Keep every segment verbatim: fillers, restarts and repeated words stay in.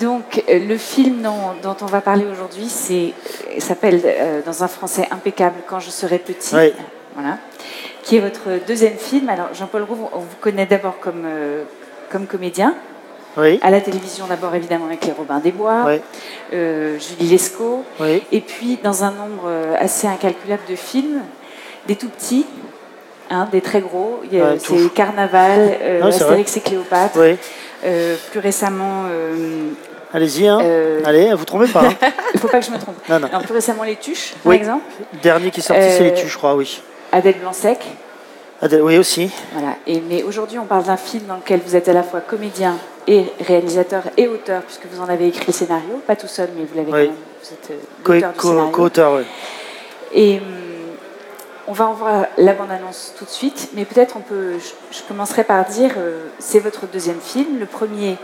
Donc, le film dont, dont on va parler aujourd'hui, c'est, s'appelle, euh, dans un français impeccable, « Quand je serai petit ». Oui. Voilà. Qui est votre deuxième film. Alors, Jean-Paul Rouve, on vous connaît d'abord comme, euh, comme comédien. Oui. À la télévision, d'abord, évidemment, avec Les Robin des Bois. Oui. Euh, Julie Lescaut. Oui. Et puis, dans un nombre assez incalculable de films, des tout petits, hein, des très gros. Il y a, ouais, c'est tout. Carnaval, euh, non, Astérix et Cléopâtre. Oui. Euh, plus récemment... Euh, Allez-y, hein. euh... Allez, vous trompez pas. Il hein. ne faut pas que je me trompe. Non, non. Non, plus récemment, Les Tuche, par oui. exemple. Le dernier qui est sorti, euh... c'est Les Tuche, je crois, oui. Adèle Blanc-Sec. Adèle, oui, aussi. Voilà. Et, mais aujourd'hui, on parle d'un film dans lequel vous êtes à la fois comédien et réalisateur et auteur, puisque vous en avez écrit le scénario. Pas tout seul, mais vous l'avez oui. quand même. Vous êtes co-auteur, co- co- oui. Et... on va en voir la bande-annonce tout de suite, mais peut-être on peut. Je commencerai par dire, euh, c'est votre deuxième film. Le premier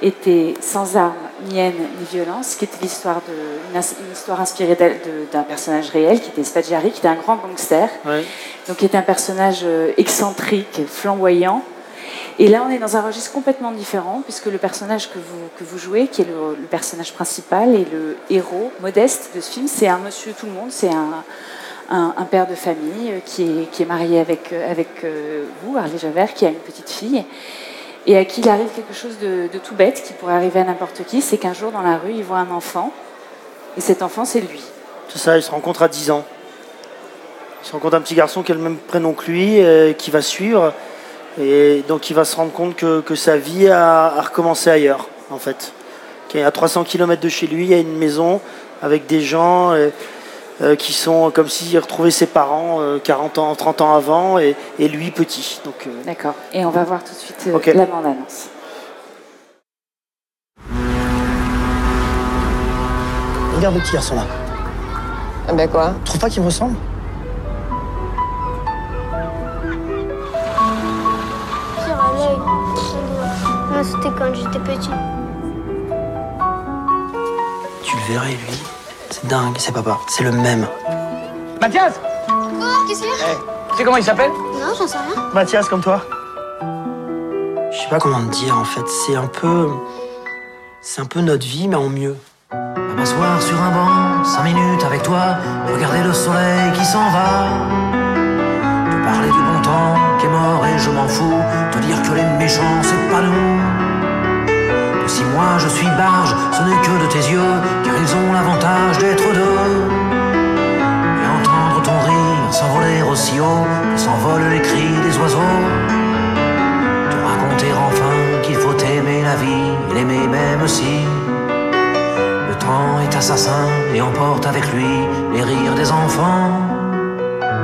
était Sans arme, ni haine, ni violence, qui était l'histoire de une, une histoire inspirée de, d'un personnage réel, qui était Spadjari, qui était un grand gangster, ouais. donc qui était un personnage euh, excentrique, flamboyant. Et là, on est dans un registre complètement différent, puisque le personnage que vous que vous jouez, qui est le, le personnage principal et le héros modeste de ce film, c'est un monsieur tout le monde, c'est un Un, un père de famille euh, qui, est, qui est marié avec, euh, avec euh, vous, Arly Jover, qui a une petite fille, et à qui il arrive quelque chose de, de tout bête, qui pourrait arriver à n'importe qui, c'est qu'un jour dans la rue, il voit un enfant, et cet enfant, c'est lui. C'est ça, il se rencontre à dix ans. Il se rencontre un petit garçon qui a le même prénom que lui, euh, qui va suivre, et donc il va se rendre compte que, que sa vie a, a recommencé ailleurs, en fait. À trois cents kilomètres de chez lui, il y a une maison avec des gens... Et, Euh, qui sont comme s'il retrouvait ses parents euh, quarante ans, trente ans avant et, et lui petit. Donc, euh... D'accord. Et on va voir tout de suite euh, okay. la bande-annonce. Regarde le petit garçon là. Ah ben quoi ? Tu trouves pas qu'il me ressemble ? J'ai un œil. Non, c'était quand j'étais petit. Tu le verrais lui ? C'est dingue, c'est papa. C'est le même. Mathias! Quoi? Qu'est-ce qu'il y a? Hey, tu sais comment il s'appelle? Non, j'en sais rien. Mathias, comme toi. Je sais pas comment te dire, en fait. C'est un peu... C'est un peu notre vie, mais en mieux. À m'asseoir sur un banc, cinq minutes avec toi, regarder le soleil qui s'en va. Te parler du bon temps qui est mort et je m'en fous. Te dire que les méchants, c'est pas nous. Si moi je suis barge, ce n'est que de tes yeux, car ils ont l'avantage d'être deux. Et entendre ton rire s'envoler aussi haut que s'envolent les cris des oiseaux. Te raconter enfin qu'il faut aimer la vie, et l'aimer même si le temps est assassin et emporte avec lui les rires des enfants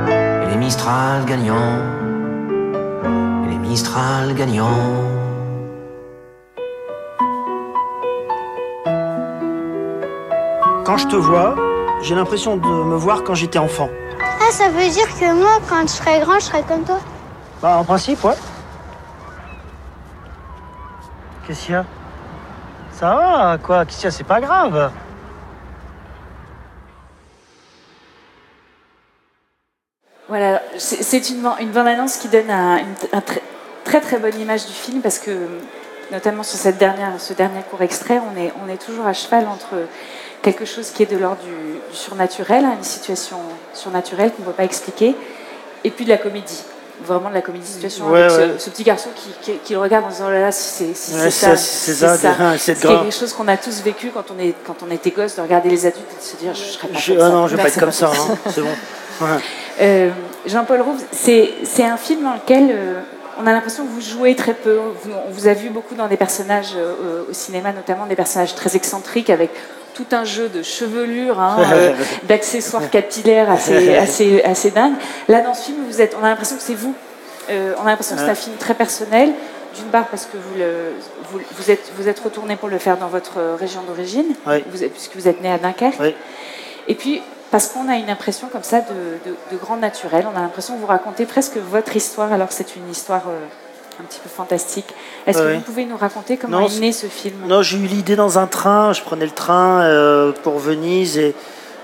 et les Mistral gagnants, et les Mistral gagnants. Quand je te vois, j'ai l'impression de me voir quand j'étais enfant. Ah, ça veut dire que moi, quand je serai grand, je serai comme toi? Bah, en principe, ouais. Qu'est-ce qu'il y a? Ça va, quoi? Qu'est-ce qu'il y a? C'est pas grave. Voilà, c'est, c'est une, une bande-annonce qui donne un, une, un tr- très très bonne image du film parce que, notamment sur cette dernière, ce dernier court extrait, on est, on est toujours à cheval entre... quelque chose qui est de l'ordre du, du surnaturel, hein, une situation surnaturelle qu'on ne peut pas expliquer, et puis de la comédie, vraiment de la comédie situation, ouais, avec ouais. Ce, ce petit garçon qui, qui, qui le regarde en disant oh là là, si c'est, si ouais, c'est ça, c'est, c'est ça, ça. C'est, c'est, c'est quelque chose qu'on a tous vécu quand on, est, quand on était gosse, de regarder les adultes et de se dire je ne serai pas je, comme ah ça. Non, je ne vais pas être comme ça, ça. Hein, c'est bon. Ouais. Euh, Jean-Paul Rouve, c'est, c'est un film dans lequel euh, on a l'impression que vous jouez très peu, vous, on vous a vu beaucoup dans des personnages euh, au cinéma, notamment des personnages très excentriques avec tout un jeu de chevelure, hein, euh, d'accessoires capillaires assez, assez, assez dingue. Là, dans ce film, vous êtes, on a l'impression que c'est vous. Euh, on a l'impression que c'est un film très personnel, d'une part parce que vous, le, vous, vous, êtes, vous êtes retourné pour le faire dans votre région d'origine, oui. vous êtes, puisque vous êtes né à Dunkerque. Oui. Et puis, parce qu'on a une impression comme ça de, de, de grand naturel, on a l'impression que vous racontez presque votre histoire, alors que c'est une histoire... Euh, un petit peu fantastique. Est-ce que ouais. vous pouvez nous raconter comment non, est né ce film? Non, j'ai eu l'idée dans un train. Je prenais le train euh, pour Venise et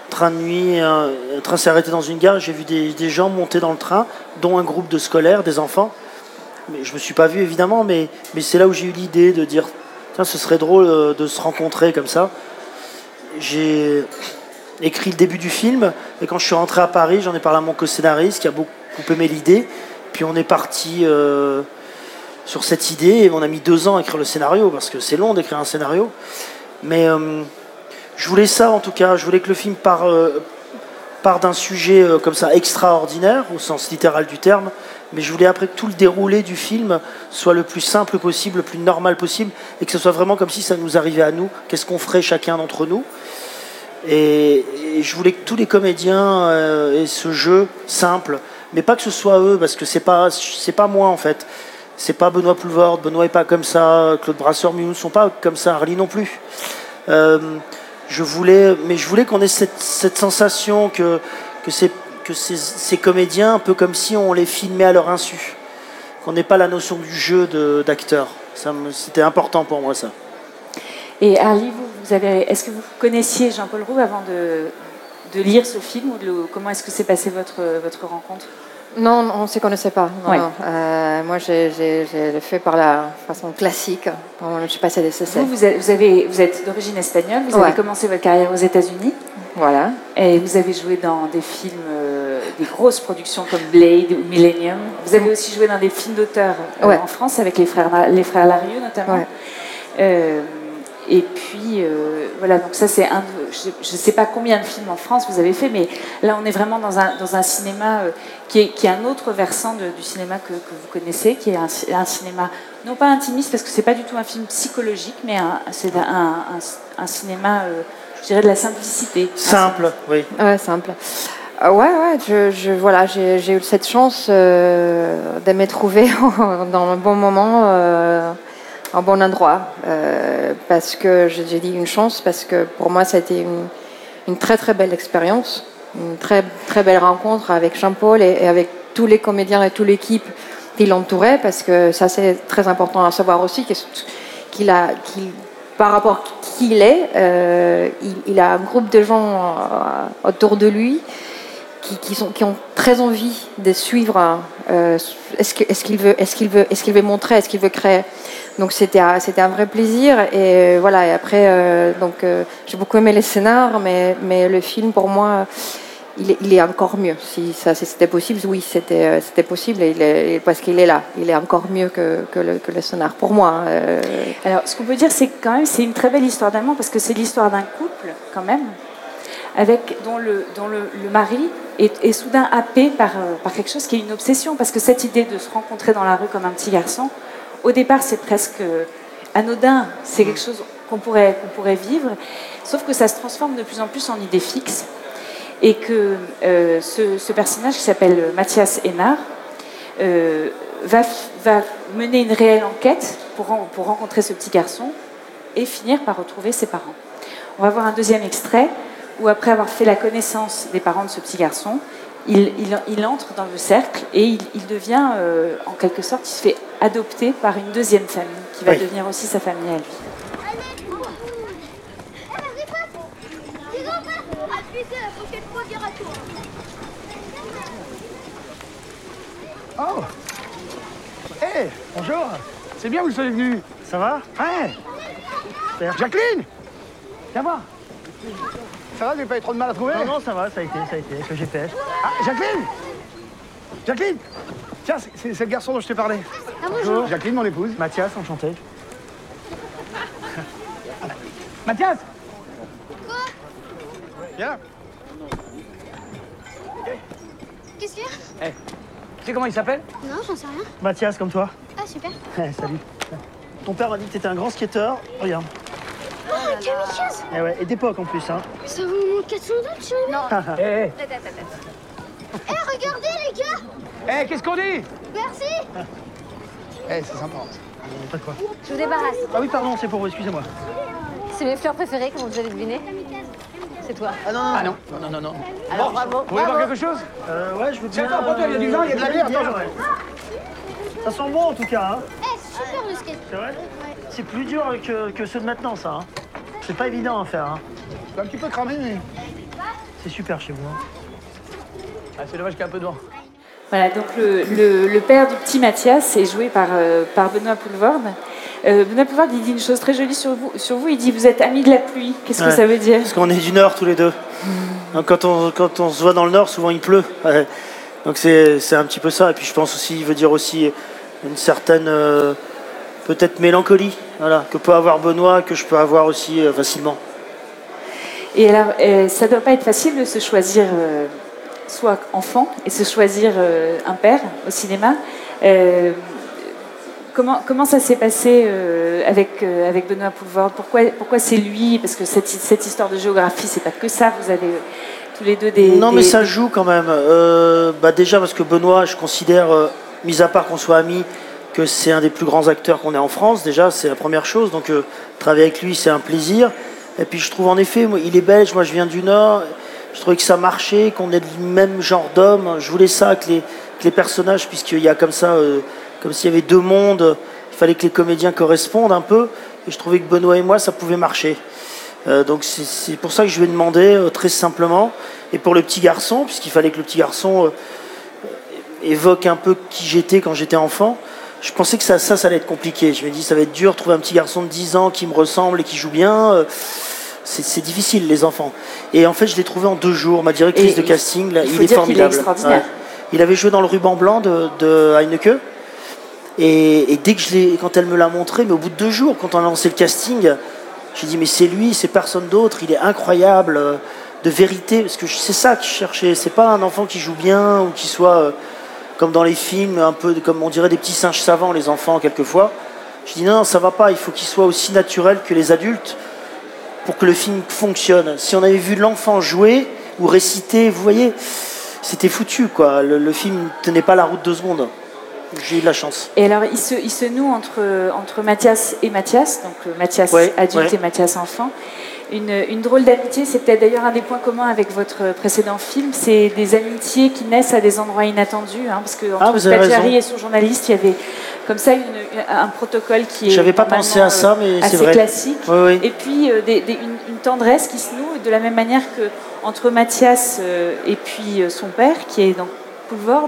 train de nuit. Euh, le train s'est arrêté dans une gare. J'ai vu des, des gens monter dans le train, dont un groupe de scolaires, des enfants. Mais je me suis pas vu évidemment, mais mais c'est là où j'ai eu l'idée de dire tiens, ce serait drôle de se rencontrer comme ça. J'ai écrit le début du film, et quand je suis rentré à Paris, j'en ai parlé à mon co-scénariste qui a beaucoup aimé l'idée. Puis on est parti euh, sur cette idée, et on a mis deux ans à écrire le scénario, parce que c'est long d'écrire un scénario. Mais euh, je voulais ça en tout cas, je voulais que le film part, euh, part d'un sujet euh, comme ça extraordinaire, au sens littéral du terme, mais je voulais après que tout le déroulé du film soit le plus simple possible, le plus normal possible, et que ce soit vraiment comme si ça nous arrivait à nous, qu'est-ce qu'on ferait chacun d'entre nous. Et, et je voulais que tous les comédiens euh, aient ce jeu simple, mais pas que ce soit eux, parce que c'est pas, c'est pas moi en fait. C'est pas Benoît Poelvoorde, Benoît est pas comme ça, Claude Brasseur, Miou-Miou ne sont pas comme ça, Arly non plus. Euh, je voulais, mais je voulais qu'on ait cette, cette sensation que, que, ces, que ces, ces comédiens, un peu comme si on les filmait à leur insu, qu'on n'ait pas la notion du jeu de, d'acteur. Ça me, c'était important pour moi ça. Et Arly, vous, vous avez, est-ce que vous connaissiez Jean-Paul Rouve avant de, de lire ce film, ou de le, comment est-ce que s'est passée votre, votre rencontre? Non, on ne se connaissait pas. Non, ouais. non. Euh, moi, j'ai, j'ai, j'ai fait par la façon classique. Je suis passée des C C F. Vous, vous, avez, vous, avez, vous êtes d'origine espagnole. Vous ouais. avez commencé votre carrière aux États-Unis. Voilà. Et vous avez joué dans des films, euh, des grosses productions comme Blade ou Millennium. Vous avez aussi joué dans des films d'auteurs euh, ouais. en France avec les frères, les frères Larieux notamment. Ouais. Euh, Et puis, euh, voilà, donc ça c'est un de, je ne sais pas combien de films en France vous avez fait, mais là on est vraiment dans un, dans un cinéma euh, qui, est, qui est un autre versant de, du cinéma que, que vous connaissez, qui est un, un cinéma, non pas intimiste, parce que ce n'est pas du tout un film psychologique, mais un, c'est un, un, un cinéma, euh, je dirais, de la simplicité. Simple, oui. Ouais, simple. Euh, ouais, ouais, je, je, voilà, j'ai, j'ai eu cette chance euh, de me trouver dans le bon moment. Euh... En bon endroit, euh, parce que j'ai dit une chance, parce que pour moi ça a été une, une très très belle expérience, une très très belle rencontre avec Jean-Paul et, et avec tous les comédiens et toute l'équipe qui l'entouraient, parce que ça c'est très important à savoir aussi qu'il a, qu'il, par rapport à qui il est, euh, il, il a un groupe de gens euh, autour de lui qui, qui, sont, qui ont très envie de suivre euh, est-ce que, est-ce qu'il veut, est-ce qu'il veut, est-ce qu'il veut montrer, est-ce qu'il veut créer. Donc c'était un, c'était un vrai plaisir et voilà, et après euh, donc euh, j'ai beaucoup aimé les scénars, mais mais le film pour moi il est, il est encore mieux. Si ça si c'était possible, oui c'était c'était possible, et il est, parce qu'il est là, il est encore mieux que que le, que le scénar pour moi. Euh... Alors ce qu'on peut dire, c'est que quand même c'est une très belle histoire d'amour, parce que c'est l'histoire d'un couple quand même, avec dont le dont le, le mari est, est soudain happé par par quelque chose qui est une obsession, parce que cette idée de se rencontrer dans la rue comme un petit garçon. Au départ, c'est presque anodin, c'est quelque chose qu'on pourrait, qu'on pourrait vivre, sauf que ça se transforme de plus en plus en idée fixe, et que euh, ce, ce personnage qui s'appelle Mathias Hénard euh, va, va mener une réelle enquête pour, pour rencontrer ce petit garçon et finir par retrouver ses parents. On va voir un deuxième extrait où, après avoir fait la connaissance des parents de ce petit garçon, Il, il, il entre dans le cercle et il, il devient, euh, en quelque sorte, il se fait adopter par une deuxième famille qui va oui. devenir aussi sa famille à lui. Oh, hey, bonjour. C'est bien, vous soyez venus. Ça va? Ouais. Jacqueline, viens voir. Ça va, j'ai pas eu trop de mal à trouver? Non, non, ça va, ça a été, ça a été, avec le G P S. Ah, Jacqueline Jacqueline Tiens, c'est, c'est, c'est le garçon dont je t'ai parlé. Ah, bonjour. bonjour. Jacqueline, mon épouse. Mathias, enchanté. Mathias. Quoi? Viens. Qu'est-ce qu'il y a? Hey. Tu sais comment il s'appelle? Non, j'en sais rien. Mathias, comme toi. Ah, super. Hey, salut. Ton père m'a dit que t'étais un grand skateur. Regarde. Oh, kamikaze! Eh ouais, et d'époque en plus, hein. Mais ça vous manque quatre cents dollars, tu vois? Non. Hé, hey, hey. hey, regardez les gars! Eh, hey, qu'est-ce qu'on dit? Merci! Eh, hey, c'est sympa. Pas de quoi. Je vous débarrasse. Ah oui, pardon, c'est pour vous, excusez-moi. C'est mes fleurs préférées, comme vous avez deviné. C'est toi. Ah non, non, ah, non. non, non, non, non. Alors, oh, bravo. Vous voulez voir quelque chose? Euh, ouais, je veux dire. Attends, pour toi, il y a du vin, il y a de la bière, attends, ouais. Ça sent bon en tout cas, hein. Eh, hey, c'est super le skate. C'est vrai? C'est plus dur que, que ceux de maintenant, ça. Hein. C'est pas évident à faire. Hein. C'est un petit peu cramé, mais... C'est super chez vous. Hein. Ah, c'est dommage qu'il y a un peu de vent. Voilà, donc le, le, le père du petit Mathias est joué par, euh, par Benoît Poelvoorde. Euh, Benoît Poelvoorde, il dit une chose très jolie sur vous. Sur vous, il dit vous êtes amis de la pluie. Qu'est-ce ouais. que ça veut dire? Parce qu'on est du Nord tous les deux. Donc, quand on quand on se voit dans le Nord, souvent il pleut. Ouais. Donc c'est c'est un petit peu ça. Et puis je pense aussi, il veut dire aussi une certaine euh, peut-être mélancolie, voilà, que peut avoir Benoît, que je peux avoir aussi euh, facilement. Et alors, euh, ça doit pas être facile de se choisir euh, soit enfant et se choisir euh, un père au cinéma. Euh, Comment, comment ça s'est passé euh, avec, euh, avec Benoît Poelvoorde? Pourquoi, pourquoi c'est lui? Parce que cette, cette histoire de géographie, c'est pas que ça. Vous avez euh, tous les deux des... Non, des... mais ça joue quand même. Euh, bah déjà, parce que Benoît, je considère, euh, mis à part qu'on soit amis, que c'est un des plus grands acteurs qu'on ait en France. Déjà, c'est la première chose. Donc, euh, travailler avec lui, c'est un plaisir. Et puis, je trouve, en effet, moi, il est belge, moi, je viens du Nord. Je trouvais que ça marchait, qu'on ait le même genre d'homme. Je voulais ça, que les, que les personnages, puisqu'il y a comme ça... Euh, comme s'il y avait deux mondes, il fallait que les comédiens correspondent un peu, et je trouvais que Benoît et moi, ça pouvait marcher. Euh, donc c'est, c'est pour ça que je lui ai demandé, euh, très simplement, et pour le petit garçon, puisqu'il fallait que le petit garçon euh, évoque un peu qui j'étais quand j'étais enfant, je pensais que ça, ça, ça allait être compliqué. Je me dis, ça va être dur, trouver un petit garçon de dix ans qui me ressemble et qui joue bien... Euh, C'est, c'est difficile, les enfants. Et en fait, je l'ai trouvé en deux jours. Ma directrice et de il, casting, là, il, il est formidable. Il, est extraordinaire. Ouais. Il avait joué dans Le Ruban Blanc de, de Heineke. Et, et dès que je l'ai, quand elle me l'a montré, mais au bout de deux jours, quand on a lancé le casting, j'ai dit mais c'est lui, c'est personne d'autre, il est incroyable, euh, de vérité, parce que c'est ça que je cherchais. C'est pas un enfant qui joue bien ou qui soit euh, comme dans les films, un peu comme on dirait des petits singes savants, les enfants quelquefois. Je dis non, non, ça va pas, il faut qu'il soit aussi naturel que les adultes pour que le film fonctionne. Si on avait vu l'enfant jouer ou réciter, vous voyez, c'était foutu quoi. Le, le film tenait pas la route deux secondes. J'ai eu de la chance. Et alors, il se, il se noue entre, entre Mathias et Mathias, donc Mathias ouais, adulte ouais. et Mathias enfant. Une, une drôle d'amitié, c'est peut-être d'ailleurs un des points communs avec votre précédent film, c'est des amitiés qui naissent à des endroits inattendus, hein, parce que entre Spadjari ah, et son journaliste, il y avait comme ça une, un protocole qui est J'avais pas pensé à ça, mais assez c'est vrai. classique. Oui, oui. Et puis euh, des, des, une, une tendresse qui se noue de la même manière que entre Mathias euh, et puis euh, son père, qui est donc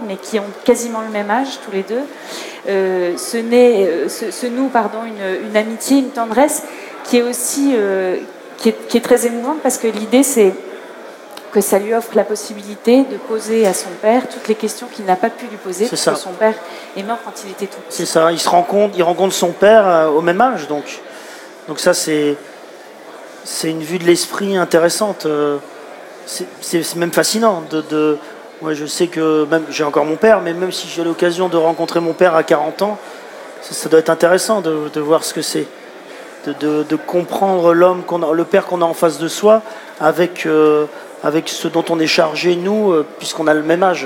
mais qui ont quasiment le même âge tous les deux, euh, se, naît, euh, se, se noue pardon, une, une amitié, une tendresse qui est aussi euh, qui, est, qui est très émouvante, parce que l'idée c'est que ça lui offre la possibilité de poser à son père toutes les questions qu'il n'a pas pu lui poser, c'est parce ça. que son père est mort quand il était tout petit. C'est ça, il se rencontre, il rencontre son père euh, au même âge, donc, donc ça c'est, c'est une vue de l'esprit intéressante, euh, c'est, c'est, c'est même fascinant de, de Moi, je sais que même j'ai encore mon père, mais même si j'ai l'occasion de rencontrer mon père à quarante ans, ça, ça doit être intéressant de, de voir ce que c'est, de, de, de comprendre l'homme, qu'on a, le père qu'on a en face de soi, avec euh, avec ce dont on est chargé nous, euh, puisqu'on a le même âge.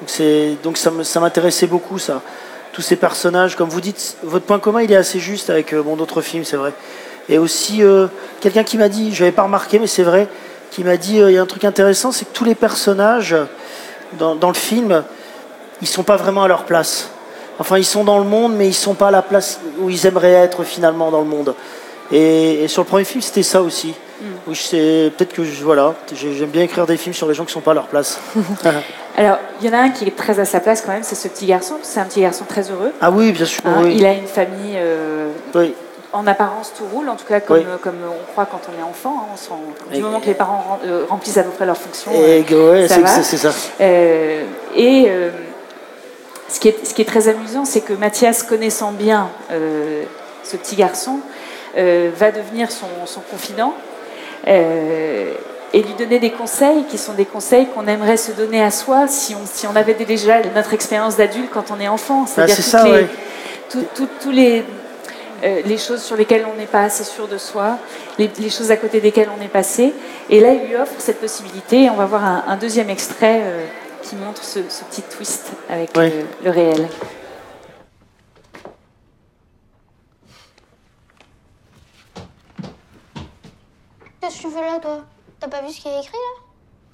Donc c'est donc ça, me, ça m'intéressait beaucoup ça, tous ces personnages. Comme vous dites, votre point commun il est assez juste avec euh, bon d'autres films, c'est vrai. Et aussi euh, quelqu'un qui m'a dit, je n'avais pas remarqué, mais c'est vrai, qui m'a dit euh, il y a un truc intéressant, c'est que tous les personnages Dans, dans le film, ils sont pas vraiment à leur place. Enfin, ils sont dans le monde, mais ils sont pas à la place où ils aimeraient être finalement dans le monde. Et, et sur le premier film, c'était ça aussi. Mmh. Où je sais, peut-être que je, voilà, j'aime bien écrire des films sur les gens qui sont pas à leur place. Alors, il y en a un qui est très à sa place quand même, c'est ce petit garçon. C'est un petit garçon très heureux. Ah oui, bien sûr. Hein, oui. Il a une famille. Euh... Oui. En apparence, tout roule, en tout cas, comme, oui. comme on croit quand on est enfant. Hein, on se rend, du et moment que les parents remplissent à peu près leurs fonctions, et euh, ouais, ça c'est, va. C'est, c'est ça. Euh, et euh, ce, qui est, ce qui est très amusant, c'est que Mathias, connaissant bien euh, ce petit garçon, euh, va devenir son, son confident euh, et lui donner des conseils qui sont des conseils qu'on aimerait se donner à soi si on, si on avait déjà notre expérience d'adulte quand on est enfant. C'est-à-dire ah, c'est ça, les, ouais. tout, tout, tous les... Euh, les choses sur lesquelles on n'est pas assez sûr de soi, les, les choses à côté desquelles on est passé. Et là, il lui offre cette possibilité. On va voir un, un deuxième extrait euh, qui montre ce, ce petit twist avec oui. le, le réel. Qu'est-ce que tu fais là, toi? T'as pas vu ce qu'il y a écrit, là?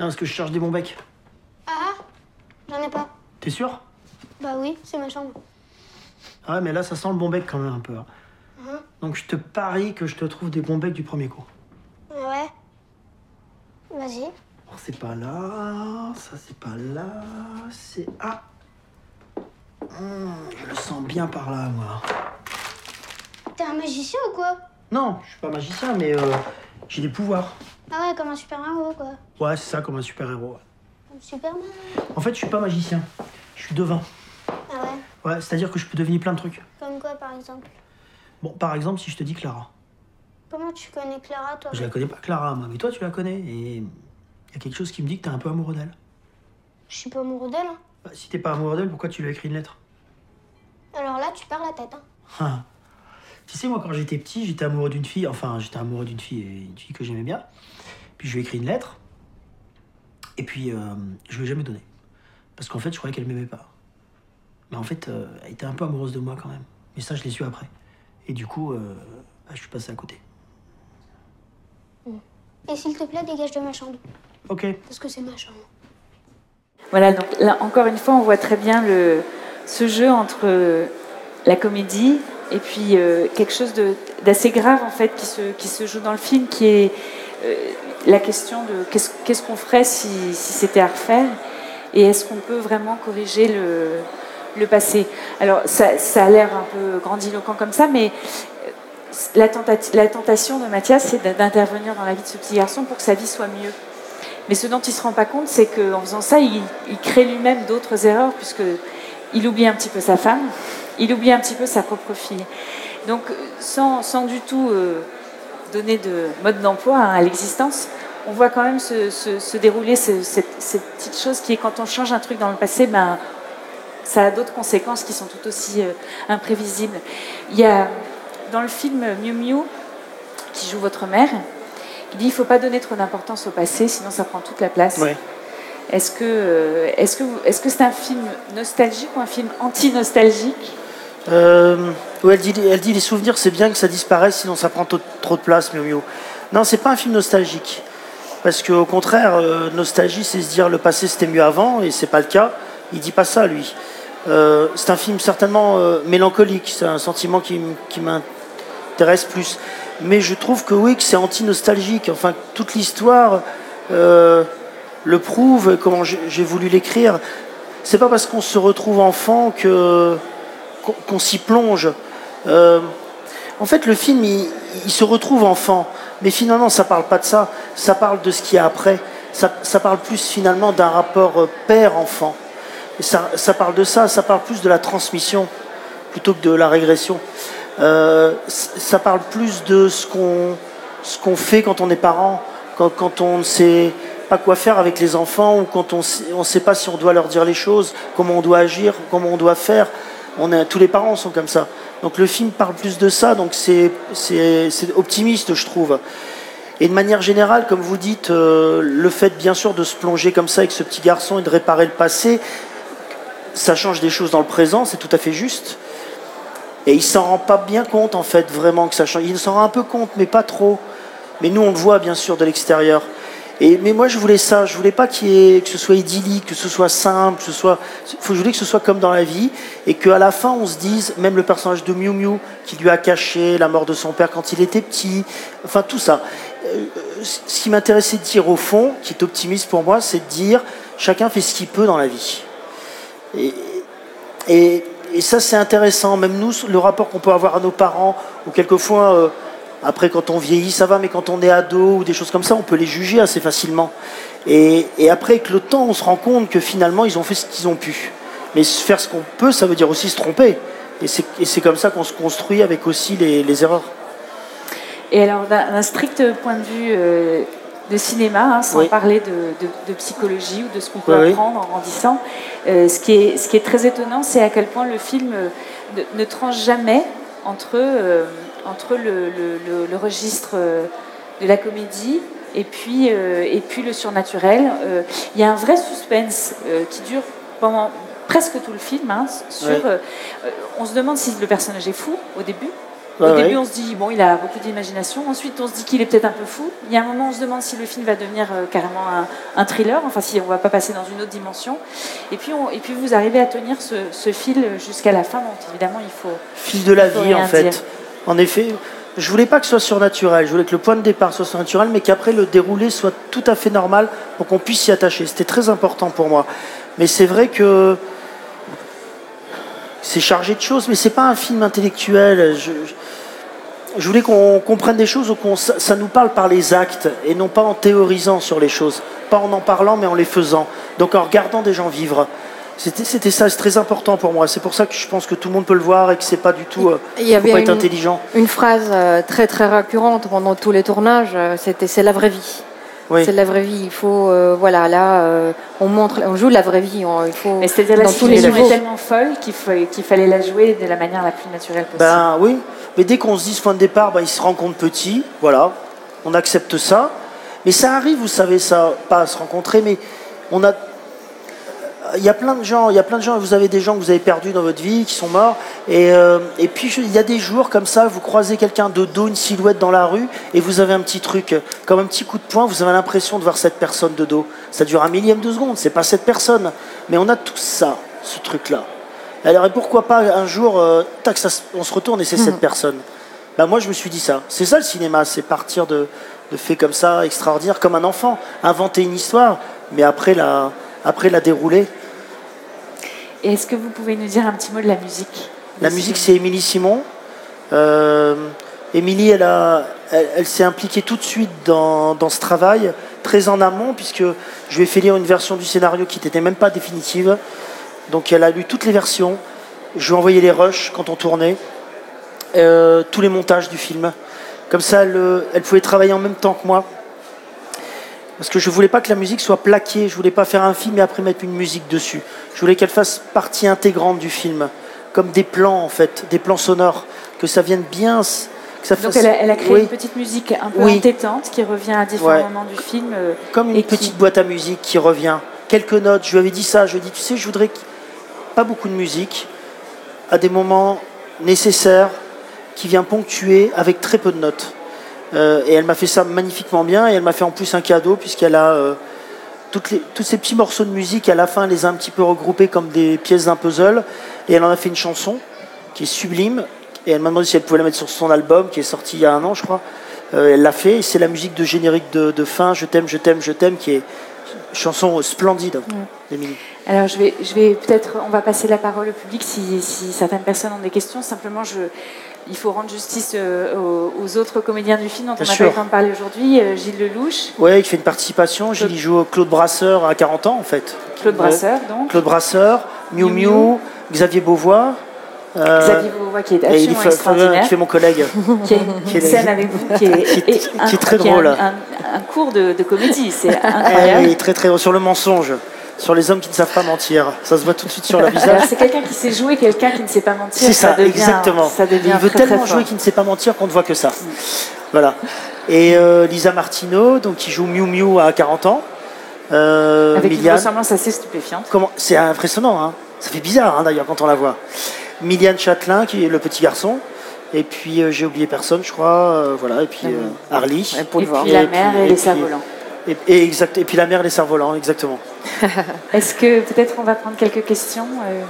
Non, parce que je cherche des bons becs. Ah, j'en ai pas. T'es sûr? Bah oui, c'est ma chambre. Ah ouais, mais là, ça sent le bon bec quand même un peu. Hein. Donc je te parie que je te trouve des bons becs du premier coup. Ouais. Vas-y. Oh, c'est pas là, ça c'est pas là, c'est... Ah mmh, je le sens bien par là, moi. T'es un magicien ou quoi? Non, je suis pas magicien, mais euh, j'ai des pouvoirs. Ah ouais, comme un super-héros, quoi. Ouais, c'est ça, comme un super-héros. Comme Superman. En fait, je suis pas magicien. Je suis devin. Ah ouais? Ouais, c'est-à-dire que je peux deviner plein de trucs. Comme quoi, par exemple? Bon, par exemple, si je te dis Clara. Comment tu connais Clara, toi? Je la connais pas, Clara, moi, mais toi, tu la connais. Et il y a quelque chose qui me dit que t'es un peu amoureux d'elle. Je suis pas amoureux d'elle. Hein. Bah, si t'es pas amoureux d'elle, pourquoi tu lui as écrit une lettre? Alors là, tu perds la tête, hein. Tu sais, moi, quand j'étais petit, j'étais amoureux d'une fille. Enfin, j'étais amoureux d'une fille, et une fille que j'aimais bien. Puis je lui ai écrit une lettre. Et puis, euh, je lui ai jamais donné. Parce qu'en fait, je croyais qu'elle m'aimait pas. Mais en fait, euh, elle était un peu amoureuse de moi quand même. Mais ça, je l'ai su après. Et du coup, euh, bah, je suis passé à côté. Et s'il te plaît, dégage de ma chambre. Ok. Parce que c'est ma chambre. Voilà, donc là, encore une fois, on voit très bien le, ce jeu entre la comédie... Et puis euh, quelque chose de, d'assez grave en fait qui se, qui se joue dans le film, qui est euh, la question de qu'est-ce, qu'est-ce qu'on ferait si, si c'était à refaire, et est-ce qu'on peut vraiment corriger le, le passé. Alors ça, ça a l'air un peu grandiloquent comme ça, mais la, tentati- la tentation de Mathias, c'est d'intervenir dans la vie de ce petit garçon pour que sa vie soit mieux. Mais ce dont il ne se rend pas compte, c'est qu'en faisant ça, il, il crée lui-même d'autres erreurs, puisque il oublie un petit peu sa femme. Il oublie un petit peu sa propre fille. Donc, sans, sans du tout euh, donner de mode d'emploi hein, à l'existence, on voit quand même se, se, se dérouler ce, cette, cette petite chose qui est quand on change un truc dans le passé, ben, ça a d'autres conséquences qui sont tout aussi euh, imprévisibles. Il y a dans le film Miou-Miou, qui joue votre mère, qui dit il ne faut pas donner trop d'importance au passé, sinon ça prend toute la place. Ouais. Est-ce que, euh, est-ce, que vous, est-ce que c'est un film nostalgique ou un film anti-nostalgique? Euh, ouais, elle, dit, elle dit les souvenirs, c'est bien que ça disparaisse, sinon ça prend tôt, trop de place, mais mieux. Non, c'est pas un film nostalgique. Parce qu'au contraire, euh, nostalgie, c'est se dire le passé c'était mieux avant, et c'est pas le cas. Il dit pas ça, lui. Euh, c'est un film certainement euh, mélancolique, c'est un sentiment qui, qui m'intéresse plus. Mais je trouve que oui, que c'est anti-nostalgique. Enfin, toute l'histoire euh, le prouve, comment j'ai, j'ai voulu l'écrire. C'est pas parce qu'on se retrouve enfant que. qu'on s'y plonge. Euh, en fait, le film, il, il se retrouve enfant, mais finalement, ça parle pas de ça. Ça parle de ce qu'il y a après. Ça, ça parle plus finalement d'un rapport père-enfant. Et ça, ça parle de ça. Ça parle plus de la transmission plutôt que de la régression. Euh, ça parle plus de ce qu'on, ce qu'on fait quand on est parent, quand, quand on ne sait pas quoi faire avec les enfants, ou quand on ne sait pas si on doit leur dire les choses, comment on doit agir, comment on doit faire. On a, tous les parents sont comme ça. Donc le film parle plus de ça, donc c'est, c'est, c'est optimiste, je trouve. Et de manière générale, comme vous dites, euh, le fait bien sûr de se plonger comme ça avec ce petit garçon et de réparer le passé, ça change des choses dans le présent, c'est tout à fait juste. Et il s'en rend pas bien compte, en fait, vraiment que ça change. Il s'en rend un peu compte, mais pas trop. Mais nous, on le voit, bien sûr, de l'extérieur. Et, mais moi je voulais ça, je voulais pas qu'il y ait, que ce soit idyllique, que ce soit simple, que ce soit, je voulais que ce soit comme dans la vie, et qu'à la fin on se dise, même le personnage de Miou-Miou qui lui a caché la mort de son père quand il était petit, enfin tout ça. Ce qui m'intéressait de dire au fond, qui est optimiste pour moi, c'est de dire chacun fait ce qu'il peut dans la vie. Et, et, et ça c'est intéressant, même nous, le rapport qu'on peut avoir à nos parents, ou quelquefois... Euh, Après, quand on vieillit, ça va, mais quand on est ado ou des choses comme ça, on peut les juger assez facilement. Et, et après, avec le temps, on se rend compte que finalement, ils ont fait ce qu'ils ont pu. Mais faire ce qu'on peut, ça veut dire aussi se tromper. Et c'est, et c'est comme ça qu'on se construit avec aussi les, les erreurs. Et alors, d'un, d'un strict point de vue euh, de cinéma, hein, sans oui. parler de, de, de psychologie ou de ce qu'on peut oui, apprendre oui. en grandissant, euh, ce, qui est, ce qui est très étonnant, c'est à quel point le film euh, ne, ne tranche jamais entre... Euh, entre le, le, le, le registre de la comédie et puis, euh, et puis le surnaturel. Euh, y a un vrai suspense euh, qui dure pendant presque tout le film. Hein, sur, ouais. euh, on se demande si le personnage est fou au début. Ouais, au début, ouais. on se dit, bon, il a beaucoup d'imagination. Ensuite, on se dit qu'il est peut-être un peu fou. Il y a un moment, on se demande si le film va devenir euh, carrément un, un thriller, enfin, si on ne va pas passer dans une autre dimension. Et puis, on, et puis vous arrivez à tenir ce, ce fil jusqu'à la fin. Donc, évidemment, il faut... Fil de la vie, en fait. Dire. En effet, je voulais pas que ce soit surnaturel, je voulais que le point de départ soit surnaturel, mais qu'après le déroulé soit tout à fait normal pour qu'on puisse s'y attacher. C'était très important pour moi. Mais c'est vrai que c'est chargé de choses, mais c'est pas un film intellectuel. Je, je, je voulais qu'on comprenne des choses, qu'on, ça nous parle par les actes, et non pas en théorisant sur les choses, pas en en parlant, mais en les faisant, donc en regardant des gens vivre. C'était, c'était ça, c'est très important pour moi. C'est pour ça que je pense que tout le monde peut le voir et que c'est pas du tout. Euh, il y avait faut pas être une, intelligent. Une phrase euh, très très récurrente pendant tous les tournages, euh, c'était c'est la vraie vie. Oui. C'est la vraie vie. Il faut euh, voilà là euh, on montre, on joue la vraie vie. On, il faut. Mais c'était la situation est tellement folle qu'il, faut, qu'il fallait la jouer de la manière la plus naturelle possible. Ben oui. Mais dès qu'on se dit ce point de départ, ben, ils se rencontrent petits. Voilà, on accepte ça. Mais ça arrive, vous savez ça, pas à se rencontrer, mais on a. Il y a plein de gens, il y a plein de gens, vous avez des gens que vous avez perdus dans votre vie, qui sont morts, et, euh, et puis je, il y a des jours comme ça, vous croisez quelqu'un de dos, une silhouette dans la rue, et vous avez un petit truc, comme un petit coup de poing, vous avez l'impression de voir cette personne de dos. Ça dure un millième de seconde, c'est pas cette personne, mais on a tous ça, ce truc-là. Alors et pourquoi pas un jour, euh, tac, ça, on se retourne et c'est mmh. cette personne. Bah moi je me suis dit ça, c'est ça le cinéma, c'est partir de, de faits comme ça, extraordinaires, comme un enfant, inventer une histoire, mais après la... Après la déroulée. Et est-ce que vous pouvez nous dire un petit mot de la musique ? La musique, c'est Émilie Simon. Euh, Émilie, elle, a, elle, elle s'est impliquée tout de suite dans, dans ce travail, très en amont, puisque je lui ai fait lire une version du scénario qui n'était même pas définitive. Donc elle a lu toutes les versions. Je lui ai envoyé les rushs quand on tournait, euh, tous les montages du film. Comme ça, elle, elle pouvait travailler en même temps que moi. Parce que je voulais pas que la musique soit plaquée, je voulais pas faire un film et après mettre une musique dessus. Je voulais qu'elle fasse partie intégrante du film, comme des plans en fait, des plans sonores, que ça vienne bien. Que ça fasse... Donc elle a, elle a créé oui. une petite musique un peu oui. entêtante qui revient à différents ouais. moments du film. Euh, comme une petite qui... boîte à musique qui revient. Quelques notes, je lui avais dit ça, je lui ai dit tu sais, je voudrais pas beaucoup de musique, à des moments nécessaires, qui vient ponctuer avec très peu de notes. Euh, et elle m'a fait ça magnifiquement bien, et elle m'a fait en plus un cadeau puisqu'elle a euh, toutes les, tous ces petits morceaux de musique à la fin, elle les a un petit peu regroupés comme des pièces d'un puzzle, et elle en a fait une chanson qui est sublime, et elle m'a demandé si elle pouvait la mettre sur son album qui est sorti il y a un an je crois. Euh, elle l'a fait, et c'est la musique de générique de, de fin, Je t'aime, je t'aime, je t'aime, qui est chanson splendide d'Émilie. Alors je vais, je vais peut-être, on va passer la parole au public si, si certaines personnes ont des questions. Simplement je... Il faut rendre justice euh, aux, aux autres comédiens du film dont Bien on n'a pas le temps de parler aujourd'hui. Euh, Gilles Lellouche. Oui, qui fait une participation. Gilles, il joue Claude Brasseur à quarante ans, en fait. Claude Brasseur, donc. Claude Brasseur, Miou-Miou, Xavier Beauvois. Euh, Xavier Beauvois, qui est absolument et extraordinaire. Qui fait mon collègue. qui est une scène avec vous, qui est, et un, qui est très drôle. Qui a un, un, un cours de, de comédie, c'est incroyable. Et très, très drôle, sur le mensonge. Sur les hommes qui ne savent pas mentir, ça se voit tout de suite sur leur visage. Alors, c'est quelqu'un qui sait jouer, quelqu'un qui ne sait pas mentir. C'est ça, ça devient, exactement. Ça devient il veut très, tellement très jouer qu'il ne sait pas mentir qu'on ne voit que ça. Mmh. Voilà. Et euh, Lisa Martineau, donc qui joue Miou-Miou à quarante ans. Euh, Avec Miliane. Une ressemblance assez stupéfiante. Comment, c'est impressionnant, hein. Ça fait bizarre hein, d'ailleurs quand on la voit. Miliane Chatelain, qui est le petit garçon. Et puis euh, j'ai oublié personne, je crois. Euh, voilà. Et puis euh, Arly. Et puis voir. La mère et, et les cerfs-volants. Et, et, exact, et puis la mère des cerfs-volants, exactement. Est-ce que peut-être on va prendre quelques questions euh...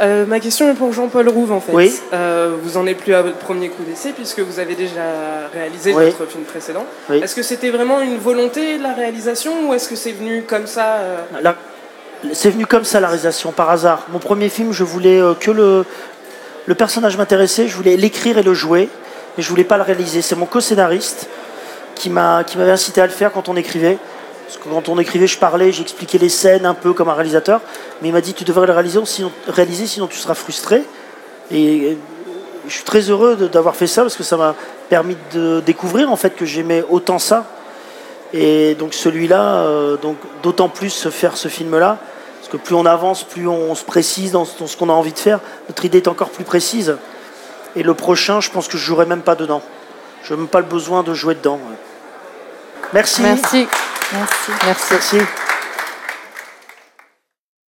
Euh, ma question est pour Jean-Paul Rouve, en fait. Oui. Euh, vous n'en êtes plus à votre premier coup d'essai, puisque vous avez déjà réalisé oui. votre film précédent. Oui. Est-ce que c'était vraiment une volonté de la réalisation, ou est-ce que c'est venu comme ça euh... la... C'est venu comme ça, la réalisation, par hasard. Mon premier film, je voulais que le, le personnage m'intéressait, je voulais l'écrire et le jouer, mais je ne voulais pas le réaliser. C'est mon co-scénariste qui m'a qui m'avait incité à le faire quand on écrivait. Parce que quand on écrivait, je parlais, j'expliquais les scènes un peu comme un réalisateur. Mais il m'a dit, tu devrais le réaliser, sinon, réaliser, sinon tu seras frustré. Et je suis très heureux de, d'avoir fait ça, parce que ça m'a permis de découvrir en fait que j'aimais autant ça. Et donc celui-là, euh, donc, d'autant plus faire ce film-là. Parce que plus on avance, plus on se précise dans ce qu'on a envie de faire. Notre idée est encore plus précise. Et le prochain, je pense que je ne jouerai même pas dedans. Je n'ai même pas le besoin de jouer dedans. Merci. Merci. Merci. Merci. Merci.